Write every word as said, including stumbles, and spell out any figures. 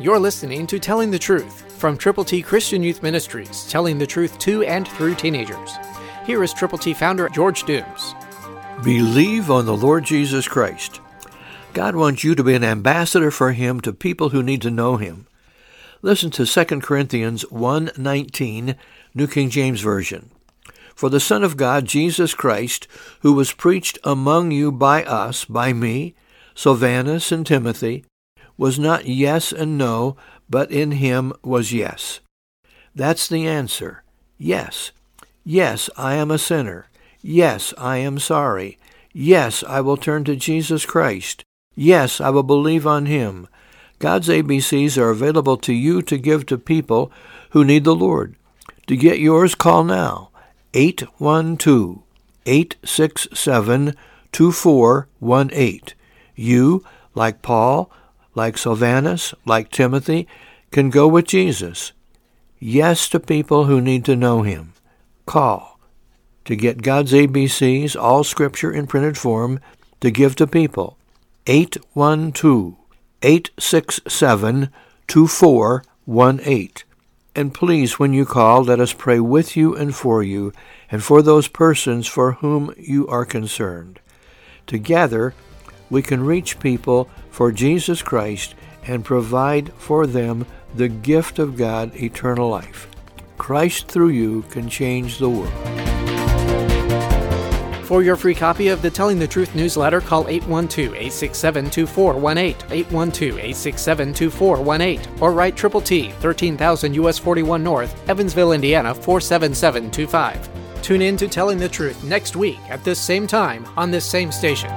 You're listening to Telling the Truth from Triple T Christian Youth Ministries, telling the truth to and through teenagers. Here is Triple T founder George Dooms. Believe on the Lord Jesus Christ. God wants you to be an ambassador for Him to people who need to know Him. Listen to Second Corinthians one nineteen, New King James Version. For the Son of God, Jesus Christ, who was preached among you by us, by me, Silvanus and Timothy, was not yes and no, but in Him was yes. That's the answer. Yes. Yes, I am a sinner. Yes, I am sorry. Yes, I will turn to Jesus Christ. Yes, I will believe on Him. God's A B Cs are available to you to give to people who need the Lord. To get yours, call now, eight one two, eight six seven, two four one eight. You, like Paul, like Silvanus, like Timothy, can go with Jesus. Yes to people who need to know Him. Call to get God's A B Cs, all Scripture in printed form, to give to people. eight one two, eight six seven, two four one eight. And please, when you call, let us pray with you and for you, and for those persons for whom you are concerned. Together, we can reach people for Jesus Christ and provide for them the gift of God, eternal life. Christ through you can change the world. For your free copy of the Telling the Truth newsletter, call eight one two, eight six seven, two four one eight, eight one two, eight six seven, two four one eight, or write Triple T, thirteen thousand U S forty-one North, Evansville, Indiana, four seven seven two five. Tune in to Telling the Truth next week at this same time on this same station.